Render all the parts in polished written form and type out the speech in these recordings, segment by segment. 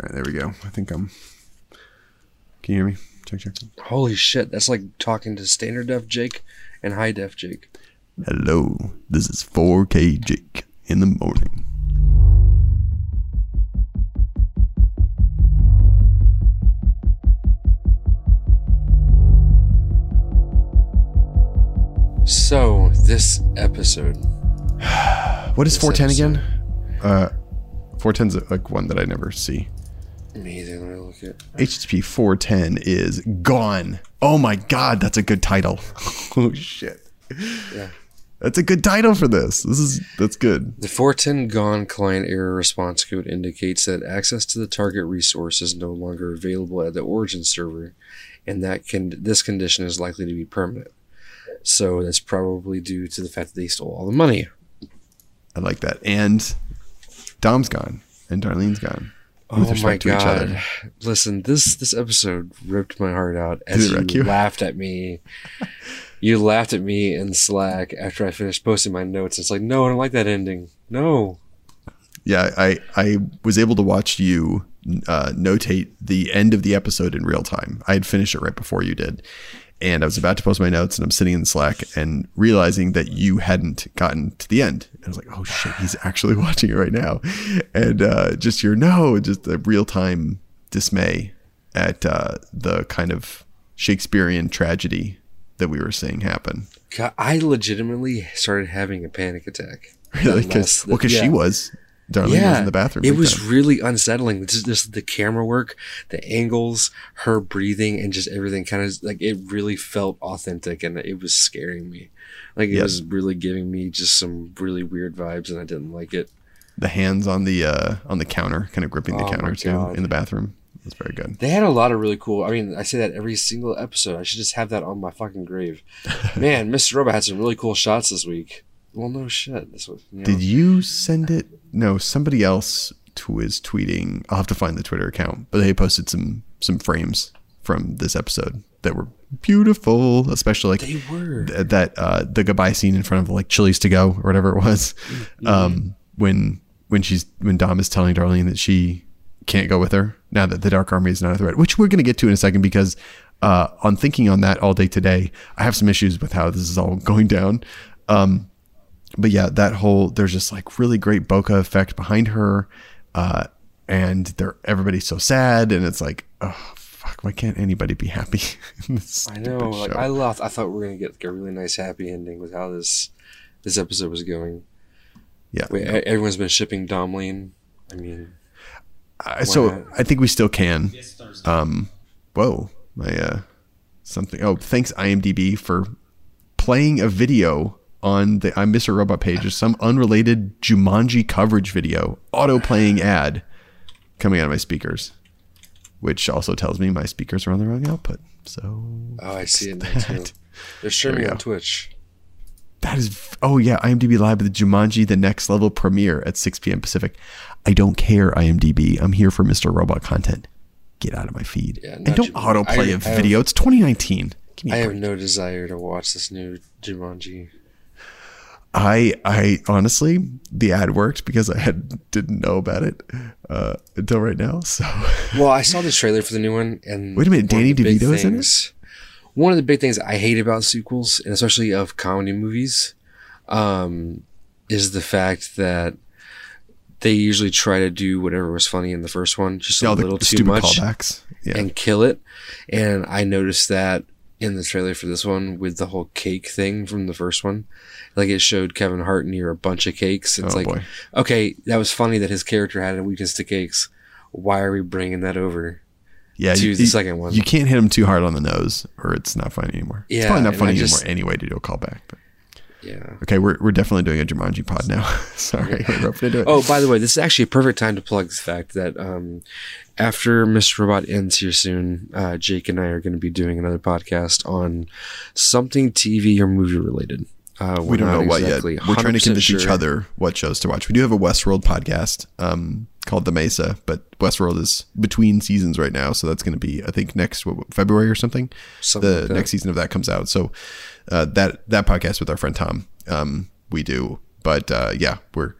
All right, there we go. I think I'm... Can you hear me? Check, check. Holy shit. That's like talking to standard def Jake and high def Jake. Hello. This is 4K Jake in the morning. So, this episode... What is 410 again? 410's like one that I never see. Me either. Let me look at HTTP 410 is gone. Oh my god, that's a good title. Oh shit. Yeah. That's a good title for this. That's good. The 410 gone client error response code indicates that access to the target resource is no longer available at the origin server, and that this condition is likely to be permanent. So that's probably due to the fact that they stole all the money. I like that. And Dom's gone and Darlene's gone. Oh my god. Listen, this episode ripped my heart out as you laughed at me. You laughed at me in Slack after I finished posting my notes. It's like, no, I don't like that ending. No. Yeah, I was able to watch you notate the end of the episode in real time. I had finished it right before you did. And I was about to post my notes and I'm sitting in Slack and realizing that you hadn't gotten to the end. And I was like, oh shit, he's actually watching it right now. And just just the real time dismay at the kind of Shakespearean tragedy that we were seeing happen. God, I legitimately started having a panic attack. Really? Because she was. Darlene was in the bathroom. It was really unsettling. Just the camera work, the angles, her breathing, and just everything kind of like it really felt authentic and it was scaring me. Like it was really giving me just some really weird vibes and I didn't like it. The hands on the counter, kind of gripping the counter too in the bathroom. That's very good. They had a lot of really cool. I mean, I say that every single episode. I should just have that on my fucking grave. Man, Mr. Robot had some really cool shots this week. Well, no shit. This was, Did you send it? No, somebody else was tweeting. I'll have to find the Twitter account, but they posted some frames from this episode that were beautiful, especially like they were. The goodbye scene in front of like Chili's to go or whatever it was. When Dom is telling Darlene that she can't go with her now that the Dark Army is not a threat, which we're going to get to in a second because on thinking on that all day today, I have some issues with how this is all going down. But yeah, there's just like really great bokeh effect behind her. And everybody's so sad. And it's like, oh, fuck, why can't anybody be happy? In this I know. Like, I laughed. I thought we were going to get like a really nice happy ending with how this episode was going. Yeah. Everyone's been shipping Domlene. I mean. I think we still can. Whoa. My something. Oh, thanks, IMDb, for playing a video on the I'm Mr. Robot page is some unrelated Jumanji coverage video auto-playing ad coming out of my speakers, which also tells me my speakers are on the wrong output. So I see it too. They're streaming on Twitch. That is IMDb live with Jumanji the next level premiere at 6 p.m. Pacific. I don't care, IMDb. I'm here for Mr. Robot content. Get out of my feed. Yeah, and don't autoplay a video. It's 2019. Give me a break. I have no desire to watch this new Jumanji. I honestly, the ad worked because I didn't know about it until right now. So, well, I saw this trailer for the new one, and wait a minute, Danny DeVito is in it. One of the big things I hate about sequels, and especially of comedy movies, is the fact that they usually try to do whatever was funny in the first one just a little too much and kill it. And I noticed that in the trailer for this one with the whole cake thing from the first one. Like it showed Kevin Hart near a bunch of cakes. It's okay, that was funny that his character had a weakness to cakes. Why are we bringing that over to the second one? You can't hit him too hard on the nose or it's not funny anymore. Yeah, it's probably not funny anymore anyway to do a callback. But. Yeah. Okay, we're definitely doing a Jumanji pod now. Sorry. We're up to do it. Oh, by the way, this is actually a perfect time to plug the fact that after Mr. Robot ends here soon, Jake and I are going to be doing another podcast on something TV or movie related. We don't know what yet. We're trying to convince each other what shows to watch. We do have a Westworld podcast called The Mesa, but Westworld is between seasons right now. So that's going to be, I think, next February or something. The next season of that comes out. So that podcast with our friend Tom, we do. But we're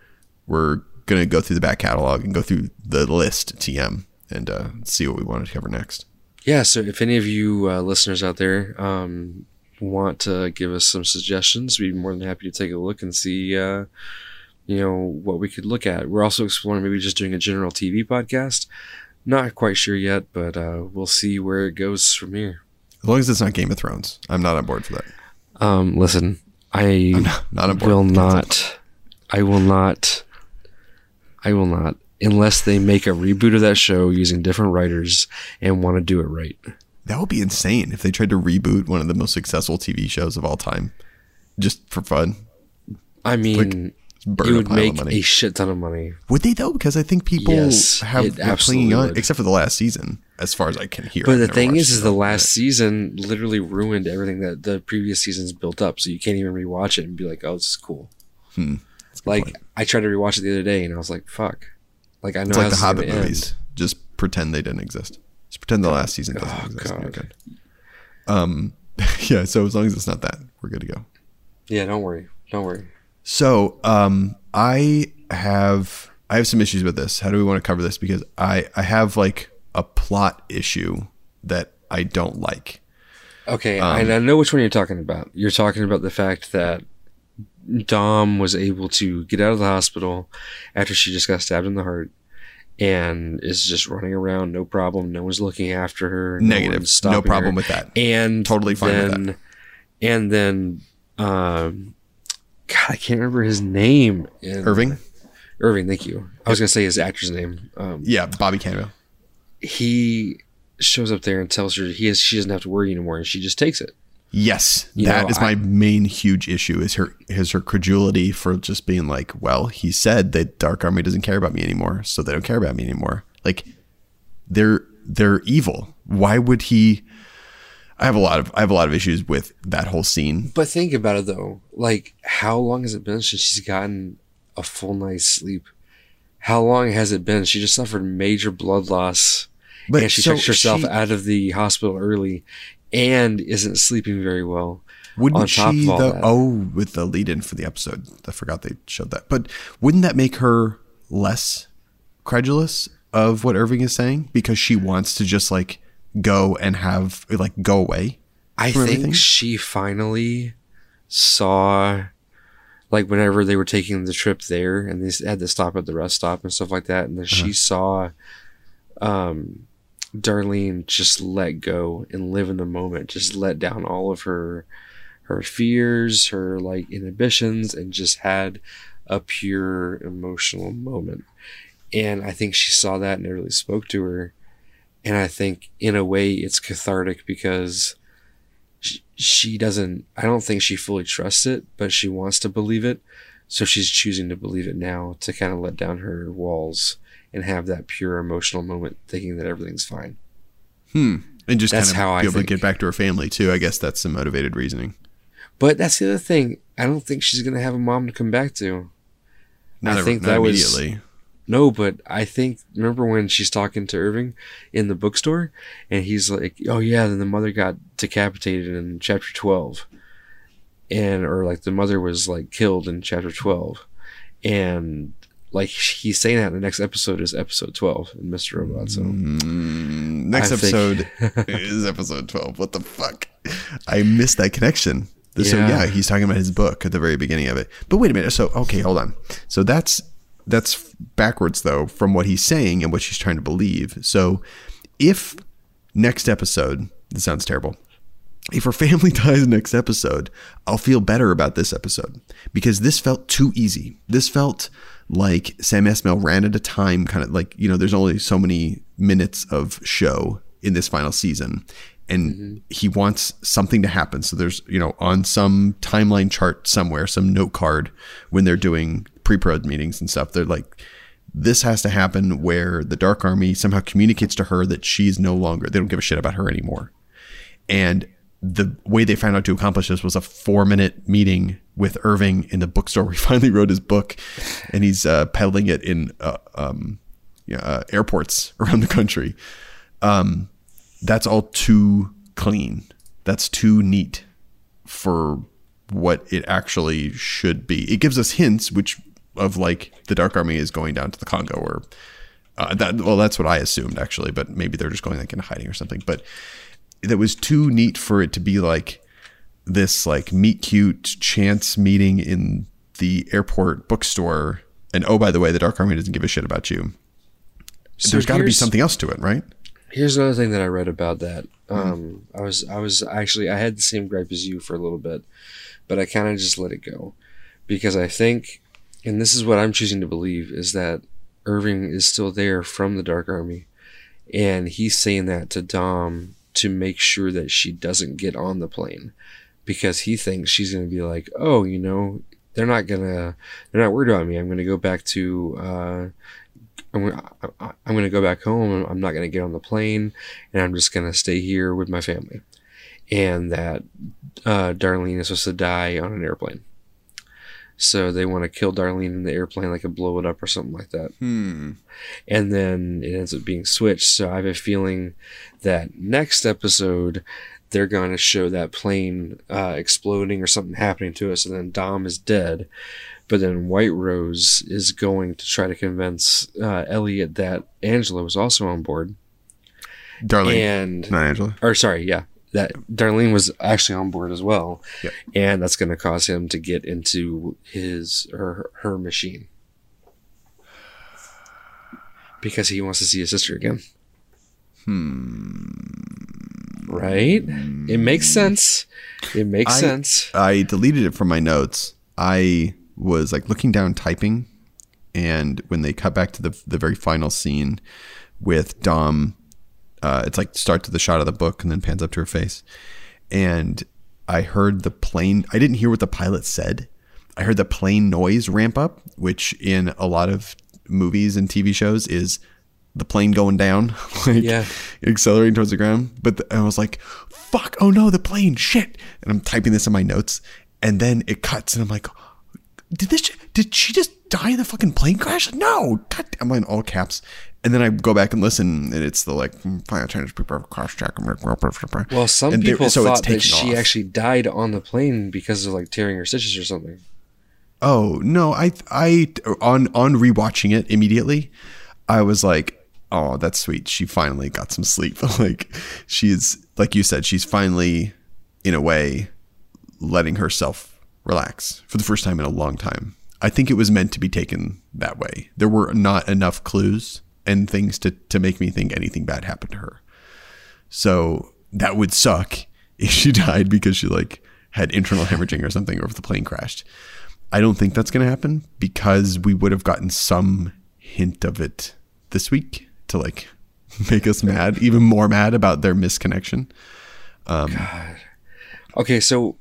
going to go through the back catalog and go through the list and see what we want to cover next. Yeah, so if any of you listeners out there want to give us some suggestions, we'd be more than happy to take a look and see what we could look at. We're also exploring maybe just doing a general TV podcast. Not quite sure yet, but we'll see where it goes from here. As long as it's not Game of Thrones. I'm not on board for that. Listen, I will not, unless they make a reboot of that show using different writers and want to do it right. That would be insane if they tried to reboot one of the most successful TV shows of all time just for fun. I mean, like, it would make a shit ton of money. Would they though? Because I think people have been clinging on, except for the last season, as far as I can hear. But the thing is the last season literally ruined everything that the previous seasons built up. So you can't even rewatch it and be like, oh, this is cool. Like, point. I tried to rewatch it the other day and I was like, fuck. Like, I know it's like the Hobbit movies. Just pretend they didn't exist. Just pretend the last season doesn't exist. God. Good. Yeah, so as long as it's not that, we're good to go. Yeah, don't worry. Don't worry. So I have some issues with this. How do we want to cover this? Because I have like a plot issue that I don't like. Okay, and I know which one you're talking about. You're talking about the fact that Dom was able to get out of the hospital after she just got stabbed in the heart and is just running around, no problem. No one's looking after her. Negative. No problem with that. And totally fine with that. And then, God, I can't remember his name. Irving, thank you. I was going to say his actor's name. Bobby Cannavale. He shows up there and tells her she doesn't have to worry anymore, and she just takes it. Yes, is my main huge issue is her credulity for just being like, well, he said that Dark Army doesn't care about me anymore, so they don't care about me anymore. Like, they're evil. Why would he? I have a lot of issues with that whole scene. But think about it though, like, how long has it been since she's gotten a full night's sleep? How long has it been? She just suffered major blood loss, and she checked herself out of the hospital early. And isn't sleeping very well. Wouldn't she? With the lead-in for the episode, I forgot they showed that. But wouldn't that make her less credulous of what Irving is saying because she wants to just like go and have like go away? I think she finally saw, like, whenever they were taking the trip there and they had to stop at the rest stop and stuff like that, and then she saw, Darlene just let go and live in the moment, just let down all of her fears, her like inhibitions, and just had a pure emotional moment. And I think she saw that and it really spoke to her. And I think in a way it's cathartic because she doesn't, I don't think she fully trusts it, but she wants to believe it. So she's choosing to believe it now to kind of let down her walls and have that pure emotional moment thinking that everything's fine. And just that's kind of be able to get back to her family too. I guess that's the motivated reasoning. But that's the other thing. I don't think she's going to have a mom to come back to. Remember when she's talking to Irving in the bookstore and he's like, oh yeah, then the mother got decapitated in chapter 12. Or like the mother was like killed in chapter 12. And like he's saying that in the next episode is episode 12 in Mr. Robot. So is episode 12. What the fuck? I missed that connection. So yeah, he's talking about his book at the very beginning of it. But wait a minute. So, okay, hold on. So that's backwards though, from what he's saying and what she's trying to believe. So if next episode, this sounds terrible. If her family dies next episode, I'll feel better about this episode because this felt too easy. This felt like Sam Esmail ran at a time, kind of like, there's only so many minutes of show in this final season and he wants something to happen. So there's, on some timeline chart somewhere, some note card when they're doing pre-prod meetings and stuff, they're like, this has to happen where the Dark Army somehow communicates to her that she's no longer, they don't give a shit about her anymore. And the way they found out to accomplish this was a 4-minute meeting with Irving in the bookstore. We finally wrote his book and he's peddling it in airports around the country. That's all too clean. That's too neat for what it actually should be. It gives us hints, which of like the Dark Army is going down to the Congo or That's what I assumed, actually, but maybe they're just going like in hiding or something. But that was too neat for it to be like this like meet cute chance meeting in the airport bookstore. And oh, by the way, the Dark Army doesn't give a shit about you. So there's got to be something else to it, right? Here's another thing that I read about that. I had the same gripe as you for a little bit, but I kind of just let it go because I think, and this is what I'm choosing to believe, is that Irving is still there from the Dark Army, and he's saying that to Dom to make sure that she doesn't get on the plane because he thinks she's going to be like, oh, you know, they're not worried about me. I'm going to go back to, I'm going to go back home. I'm not going to get on the plane, and I'm just going to stay here with my family. And that Darlene is supposed to die on an airplane. So they want to kill Darlene in the airplane, like a blow it up or something like that. And then it ends up being switched. So I have a feeling that next episode, they're going to show that plane exploding or something happening to us. And then Dom is dead. But then White Rose is going to try to convince Elliot that Angela was also on board. Darlene, not Angela. Or sorry, yeah. That Darlene was actually on board as well. Yep. And that's going to cause him to get into his or her machine. Because he wants to see his sister again. Right? It makes sense. It makes sense. I deleted it from my notes. I was like looking down typing. And when they cut back to the very final scene with Dom... it's like start to the shot of the book and then pans up to her face. And I heard the plane. I didn't hear what the pilot said. I heard the plane noise ramp up, which in a lot of movies and TV shows is the plane going down, like accelerating towards the ground. But I was like, fuck, oh no, the plane, shit. And I'm typing this in my notes. And then it cuts and I'm like, did she just die in the fucking plane crash? No. I'm in all caps. And then I go back and listen, and it's the like final change people cross track. Well, some people thought that she actually died on the plane because of like tearing her stitches or something. Oh no! I on rewatching it immediately, I was like, oh, that's sweet. She finally got some sleep. Like she's like you said, she's finally in a way letting herself relax for the first time in a long time. I think it was meant to be taken that way. There were not enough clues and things to make me think anything bad happened to her. So that would suck if she died because she like had internal hemorrhaging or something, or if the plane crashed. I don't think that's going to happen because we would have gotten some hint of it this week to like make us mad, even more mad about their misconnection. God. Okay. So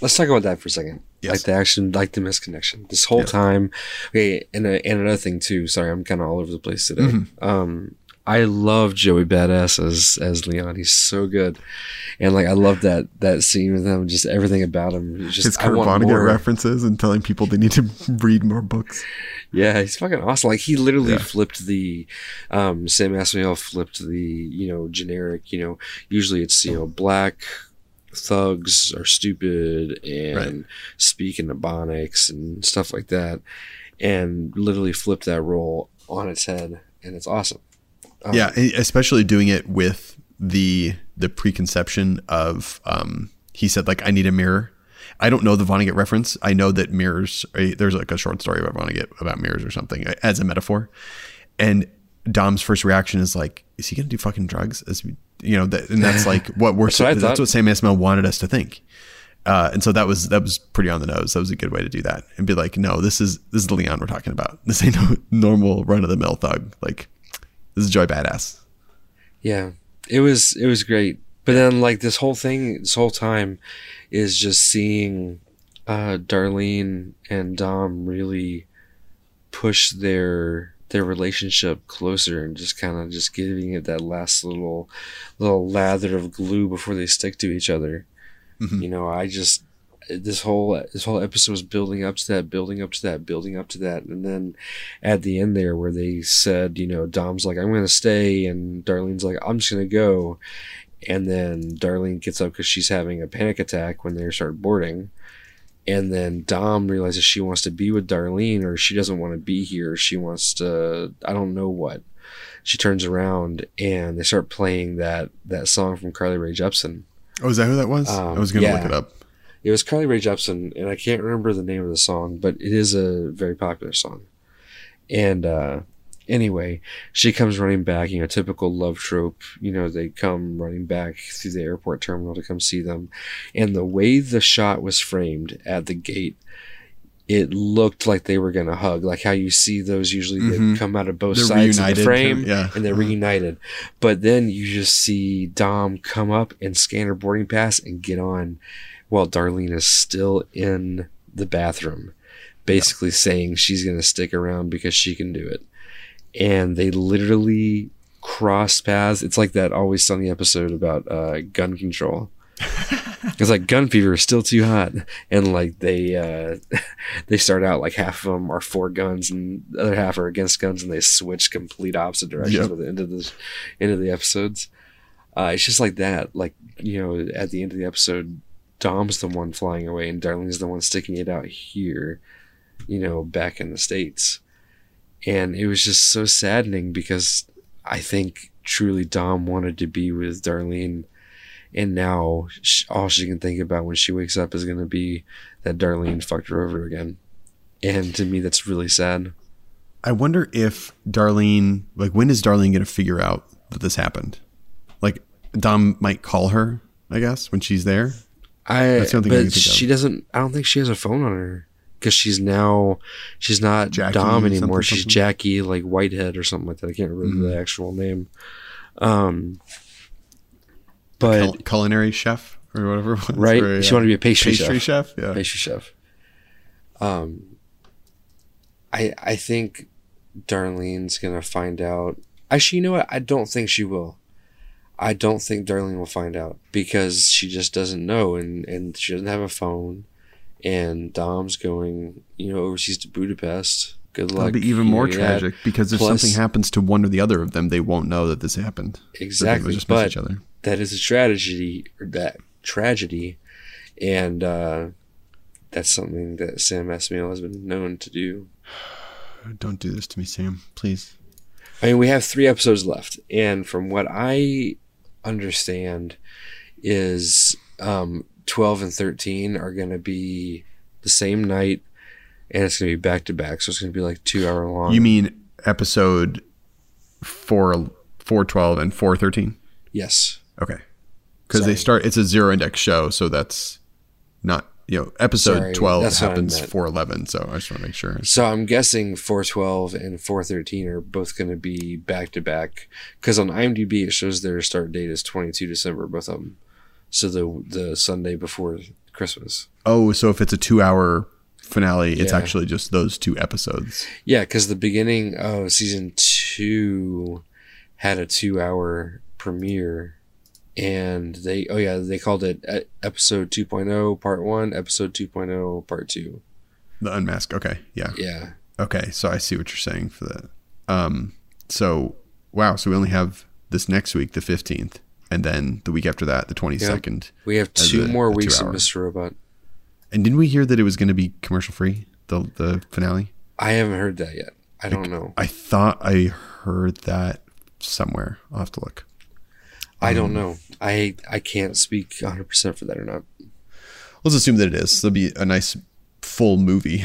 let's talk about that for a second. Yes. Like the action, like the misconnection this whole time. Okay. And another thing too, sorry, I'm kind of all over the place today. I love Joey Badass as Leon. He's so good. And like, I love that scene with him, just everything about him. It's just, his Kurt Vonnegut references and telling people they need to read more books. Yeah. He's fucking awesome. Like he literally flipped the, Sam Asmail flipped the, you know, generic, you know, usually it's, you know, black thugs are stupid and speak in ebonics and stuff like that, and literally flip that role on its head, and it's awesome. Especially doing it with the preconception of he said like I need a mirror. I don't know the Vonnegut reference. I know that mirrors, there's like a short story about Vonnegut about mirrors or something as a metaphor, and Dom's first reaction is like, is he gonna do fucking drugs? As we, you know, and that's like what we're that's what Sam Asmail wanted us to think, and so that was pretty on the nose. That was a good way to do that and be like, no, this is the Leon we're talking about. This ain't no normal run of the mill thug. Like this is Joey Badass. Yeah, it was great. But then like this whole thing, this whole time, is just seeing Darlene and Dom really push their relationship closer and just kind of just giving it that last little lather of glue before they stick to each other. You know, I just, this whole episode was building up to that. And then at the end there where they said, you know, Dom's like, I'm going to stay. And Darlene's like, I'm just going to go. And then Darlene gets up because she's having a panic attack when they start boarding. And then Dom realizes she wants to be with Darlene, or she doesn't want to be here. She wants to, I don't know what. she turns around and they start playing that song from Carly Rae Jepsen. Oh, is that who that was? I was going to look it up. It was Carly Rae Jepsen, and I can't remember the name of the song, but it is a very popular song. And anyway, she comes running back, typical love trope. They come running back through the airport terminal to come see them. And the way the shot was framed at the gate, it looked like they were going to hug, like how you see those usually that come out of both sides of the frame, and they're reunited. But then you just see Dom come up and scan her boarding pass and get on while Darlene is still in the bathroom, basically saying she's going to stick around because she can do it. And they literally cross paths. It's like that Always Sunny episode about gun control. It's like Gun Fever is Still Too Hot, and like they start out like half of them are for guns and the other half are against guns, and they switch complete opposite directions by the end of the episodes. It's just like that. Like at the end of the episode, Dom's the one flying away, and Darlene's the one sticking it out here, back in the States. And it was just so saddening because I think truly Dom wanted to be with Darlene. And now all she can think about when she wakes up is going to be that Darlene fucked her over again. And to me, that's really sad. I wonder if Darlene, when is Darlene going to figure out that this happened? Dom might call her, I guess, when she's there. I don't think she has a phone on her because she's not Jackie Dom anymore. She's Jackie, Whitehead or something like that. I can't remember the actual name. But culinary chef or whatever it was, right? Or, she wanted to be a pastry chef. Yeah. Pastry chef. I think Darlene's gonna find out. Actually, you know what? I don't think she will. I don't think Darlene will find out because she just doesn't know, and she doesn't have a phone. And Dom's going, overseas to Budapest. Good luck. That'll be even more tragic because if something happens to one or the other of them, they won't know that this happened. Exactly. Just miss each other. That is a tragedy, and that's something that Sam Esmail has been known to do. Don't do this to me, Sam, please. I mean, we have 3 episodes left, and from what I understand is 12 and 13 are going to be the same night, and it's going to be back-to-back, so it's going to be 2-hour long. You mean episode 412 and 413? Yes. Okay. Because they start, it's a 0-index show, so that's not, episode 12 happens 411, so I just want to make sure. So I'm guessing 412 and 413 are both going to be back-to-back, because on IMDb it shows their start date is 22 December, both of them. So the Sunday before Christmas. Oh, so if it's a 2-hour finale, it's actually just those 2 episodes. Yeah, because the beginning of season 2 had a 2-hour premiere, and they called it episode 2.0 part 1, episode 2.0 part 2, the unmask. Okay. Yeah Okay, so I see what you're saying for that. So wow, so we only have this next week, the 15th, and then the week after that, the 22nd. We have 2 more weeks of Mr. Robot. And didn't we hear that it was going to be commercial free, the finale? I haven't heard that yet. I don't know. I thought I heard that somewhere. I'll have to look. I don't know. I can't speak 100% for that or not. Let's assume that it is. There'll be a nice full movie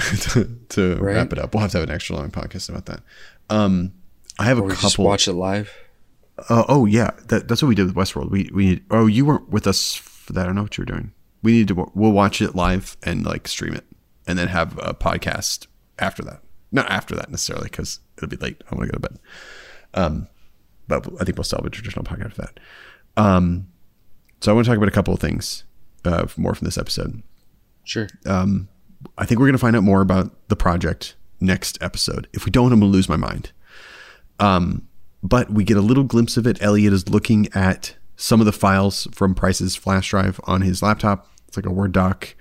to wrap it up. We'll have to have an extra long podcast about that. I have a couple. Just watch it live. Oh yeah, that's what we did with Westworld. We Oh, you weren't with us for that. I don't know what you were doing. We'll watch it live and stream it, and then have a podcast after that. Not after that necessarily, because it'll be late. I want to go to bed. But I think we'll still have a traditional podcast for that. So I want to talk about a couple of things more from this episode. Sure. I think we're going to find out more about the project next episode. If we don't, I'm going to lose my mind. But we get a little glimpse of it. Elliot is looking at some of the files from Price's flash drive on his laptop. It's like a Word doc.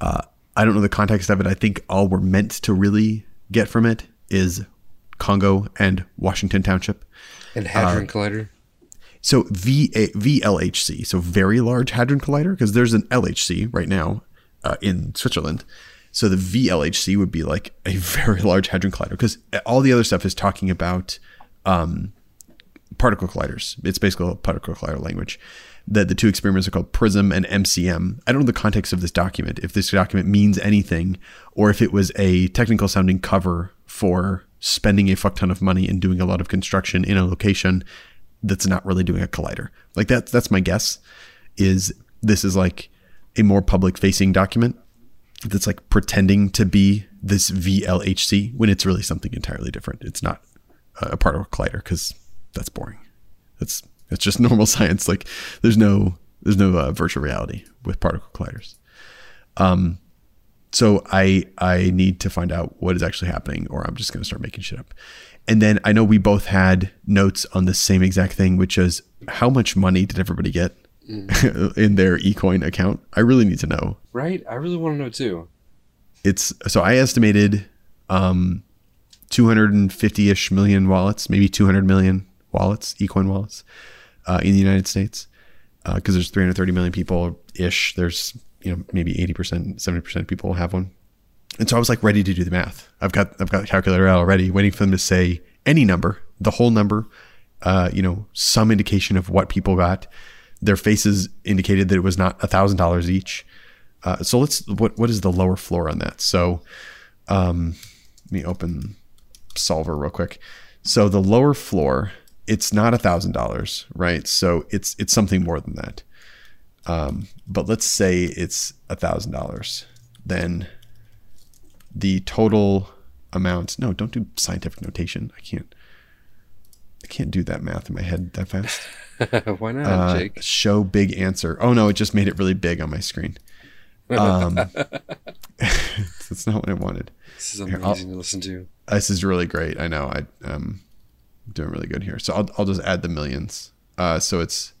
I don't know the context of it. I think all we're meant to really get from it is Congo and Washington Township. And Hadron Collider. So VLHC, so Very Large Hadron Collider, because there's an LHC right now in Switzerland. So the VLHC would be a Very Large Hadron Collider, because all the other stuff is talking about particle colliders. It's basically a particle collider language. That the two experiments are called PRISM and MCM. I don't know the context of this document, if this document means anything, or if it was a technical sounding cover for spending a fuck ton of money and doing a lot of construction in a location that's not really doing a collider. Like that's my guess, is this is like a more public facing document that's like pretending to be this VLHC when it's really something entirely different. It's not a particle collider, because that's boring. It's just normal science. Like there's no virtual reality with particle colliders. So I need to find out what is actually happening, or I'm just going to start making shit up. And then I know we both had notes on the same exact thing, which is how much money did everybody get in their Ecoin account? I really need to know. Right. I really want to know too. So I estimated 250-ish million wallets, maybe 200 million wallets, Ecoin wallets, in the United States, because there's 330 million people ish. There's, maybe 80%, 70% of people have one. And so I was like ready to do the math. I've got the calculator out already, waiting for them to say any number, the whole number, some indication of what people got. Their faces indicated that it was not $1,000 each. So what is the lower floor on that? So, let me open Solver real quick. So the lower floor, it's not $1,000, right? So it's something more than that. But let's say it's $1,000. Then the total amount. No, don't do scientific notation. I can't do that math in my head that fast. Why not, Jake? Show big answer. Oh no, it just made it really big on my screen. That's not what I wanted. This is amazing to listen to. This is really great. I know. I'm doing really good here. So I'll just add the millions. So it's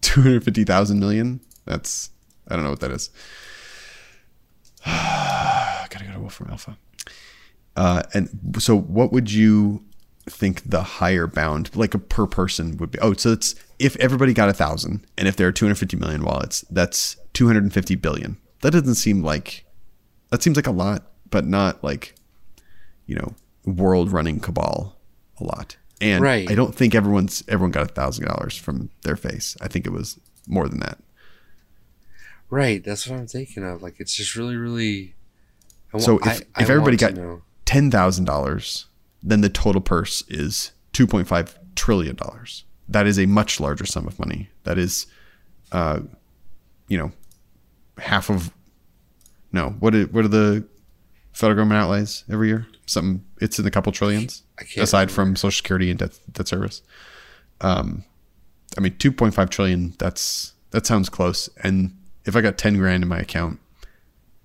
250,000 million. That's, I don't know what that is. Gotta go to Wolfram Alpha. And so what would you think the higher bound, like a per person would be? Oh, so it's, if everybody got 1,000 and if there are 250 million wallets, that's 250 billion. That doesn't seem like, that seems like a lot, but not like, world running cabal a lot. And right. I don't think everyone got $1,000 from their face. I think it was more than that. Right. That's what I'm thinking of. Like, it's just really, really. So if everybody got $10,000, then the total purse is $2.5 trillion. That is a much larger sum of money. That is, half of. No, what are the federal government outlays every year? Something, it's in a couple trillions, aside from Social Security and debt service. I mean, 2.5 trillion, that sounds close. And if I got 10 grand in my account,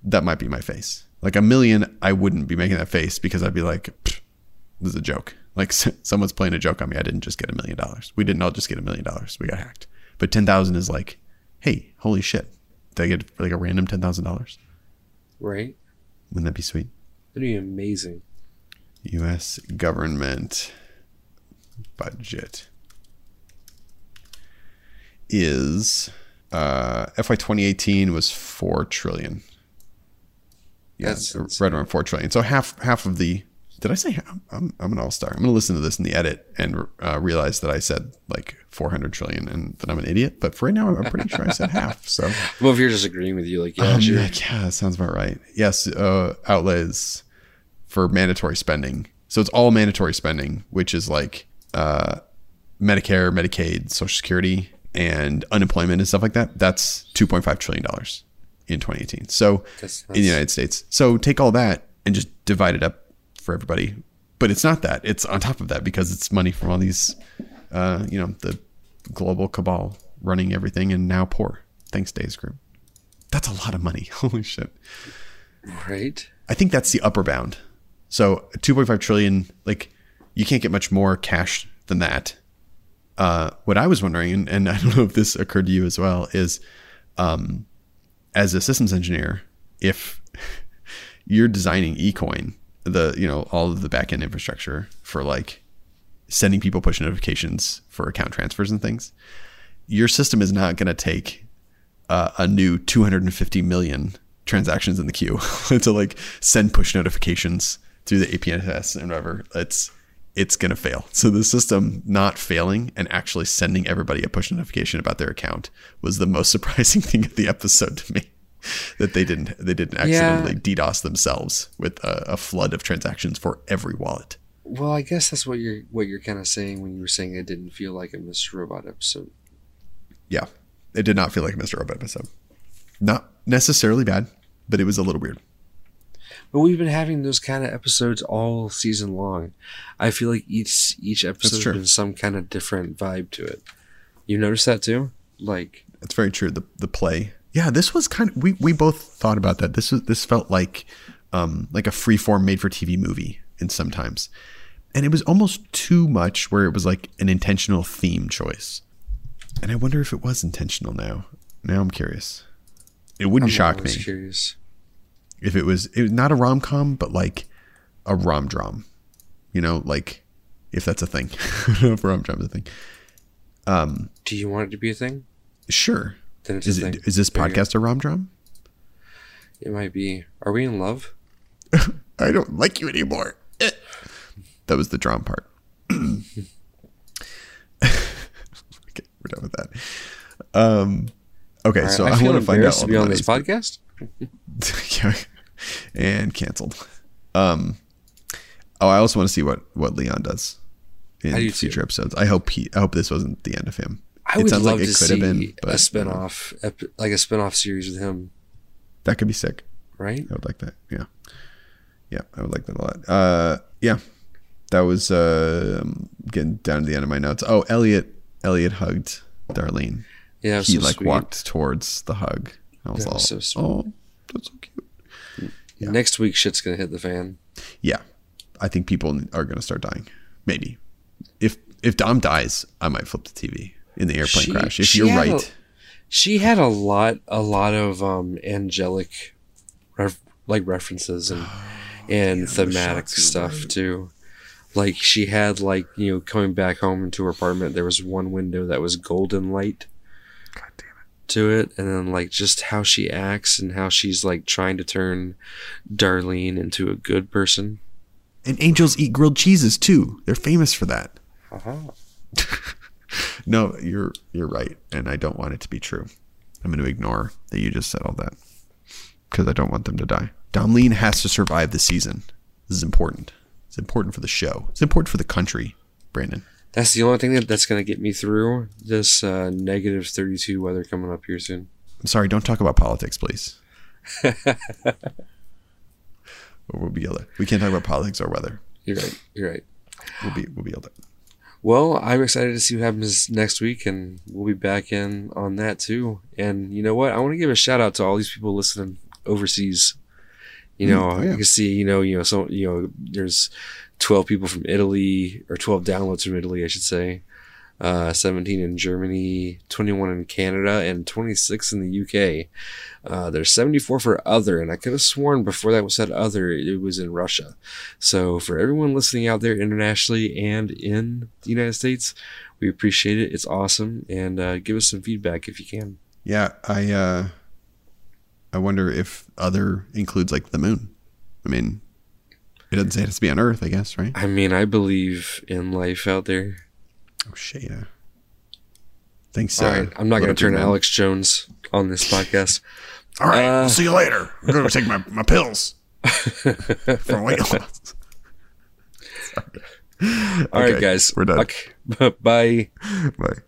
that might be my face. Like $1 million, I wouldn't be making that face, because I'd be like, this is a joke. Like someone's playing a joke on me. I didn't just get $1 million. We didn't all just get $1 million. We got hacked. But 10,000 is like, hey, holy shit. Did I get like a random $10,000? Right. Wouldn't that be sweet? That'd be amazing. U.S. government budget is FY 2018 was $4 trillion. Yeah, that's right around $4 trillion. So half of the. Did I say I'm an all-star? I'm going to listen to this in the edit and realize that I said like 400 trillion and that I'm an idiot. But for right now, I'm pretty sure I said half. So, well, if you're just agreeing with you, like, yeah, sure. Like, yeah, that sounds about right. Yes. Outlays for mandatory spending. So it's all mandatory spending, which is like Medicare, Medicaid, Social Security, and unemployment and stuff like that. That's $2.5 trillion in 2018. So that's in the United States. So take all that and just divide it up for everybody, but it's not that. It's on top of that, because it's money from all these, the global cabal running everything and now poor. Thanks, Days Group. That's a lot of money. Holy shit. Right. I think that's the upper bound. So 2.5 trillion, like you can't get much more cash than that. What I was wondering, and I don't know if this occurred to you as well, is as a systems engineer, if you're designing Ecoin, all of the backend infrastructure for like sending people push notifications for account transfers and things, your system is not going to take a new 250 million transactions in the queue to like send push notifications through the APNS and whatever. It's it's going to fail. So the system not failing and actually sending everybody a push notification about their account was the most surprising thing of the episode to me. That they didn't accidentally DDoS themselves with a flood of transactions for every wallet. Well, I guess that's what you're kind of saying when you were saying it didn't feel like a Mr. Robot episode. Yeah, it did not feel like a Mr. Robot episode. Not necessarily bad, but it was a little weird. But we've been having those kind of episodes all season long. I feel like each episode has some kind of different vibe to it. You noticed that too? Like, that's very true. The play. Yeah, this was kind of, we both thought about that. This felt like a freeform made for TV movie in sometimes. And it was almost too much where it was like an intentional theme choice. And I wonder if it was intentional now. Now I'm curious. It wouldn't shock me. I'm curious. If it was not a rom-com, but like a rom-drom, you know, like if that's a thing. I don't know if rom-drom is a thing. Do you want it to be a thing? Sure. Then it's a thing. Is this podcast a rom-drom? It might be. Are we in love? I don't like you anymore. That was the drum part. Okay, we're done with that. Okay, right, so I want to find out to be on this podcast. Yeah, and canceled. I also want to see what Leon does in future episodes. I hope this wasn't the end of him. I would love to see a spinoff, like a spinoff series with him. That could be sick, right? I would like that. Yeah, I would like that a lot. That was getting down to the end of my notes. Oh, Elliot hugged Darlene. Yeah, he so sweet. Walked towards the hug. I was all, so sweet. Oh, that's so cute. Yeah. Next week, shit's gonna hit the fan. Yeah, I think people are gonna start dying. Maybe if Dom dies, I might flip the TV in the airplane crash. If you're right, she had a lot of angelic, references and thematic stuff too. Like she had coming back home into her apartment, there was one window that was golden light. God damn it. To it, and then just how she acts and how she's trying to turn Darlene into a good person. And angels eat grilled cheeses too. They're famous for that. No, you're right, and I don't want it to be true. I'm going to ignore that you just said all that because I don't want them to die. Darlene has to survive the season. This is important. It's important for the show. It's important for the country, Brandon. That's the only thing that's going to get me through this negative 32 weather coming up here soon. I'm sorry. Don't talk about politics, please. We'll be yelled at. We can't talk about politics or weather. You're right. We'll be yelled at. Well, I'm excited to see what happens next week, and we'll be back in on that too. And you know what? I want to give a shout out to all these people listening overseas. You can see, there's 12 people from Italy, or 12 downloads from Italy, I should say, 17 in Germany, 21 in Canada, and 26 in the UK. There's 74 for other, and I could have sworn before that was said other, it was in Russia. So for everyone listening out there internationally and in the United States, we appreciate it. It's awesome. And give us some feedback if you can. Yeah, I wonder if other includes the moon. I mean, it doesn't say it has to be on Earth, I guess, right? I mean, I believe in life out there. Oh, shit. Yeah. Thanks, Sarah. All right, I'm not going to turn Alex Jones on this podcast. All right. See you later. I'm going to take my pills for weight loss. All right, guys. We're done. Okay. Bye. Bye.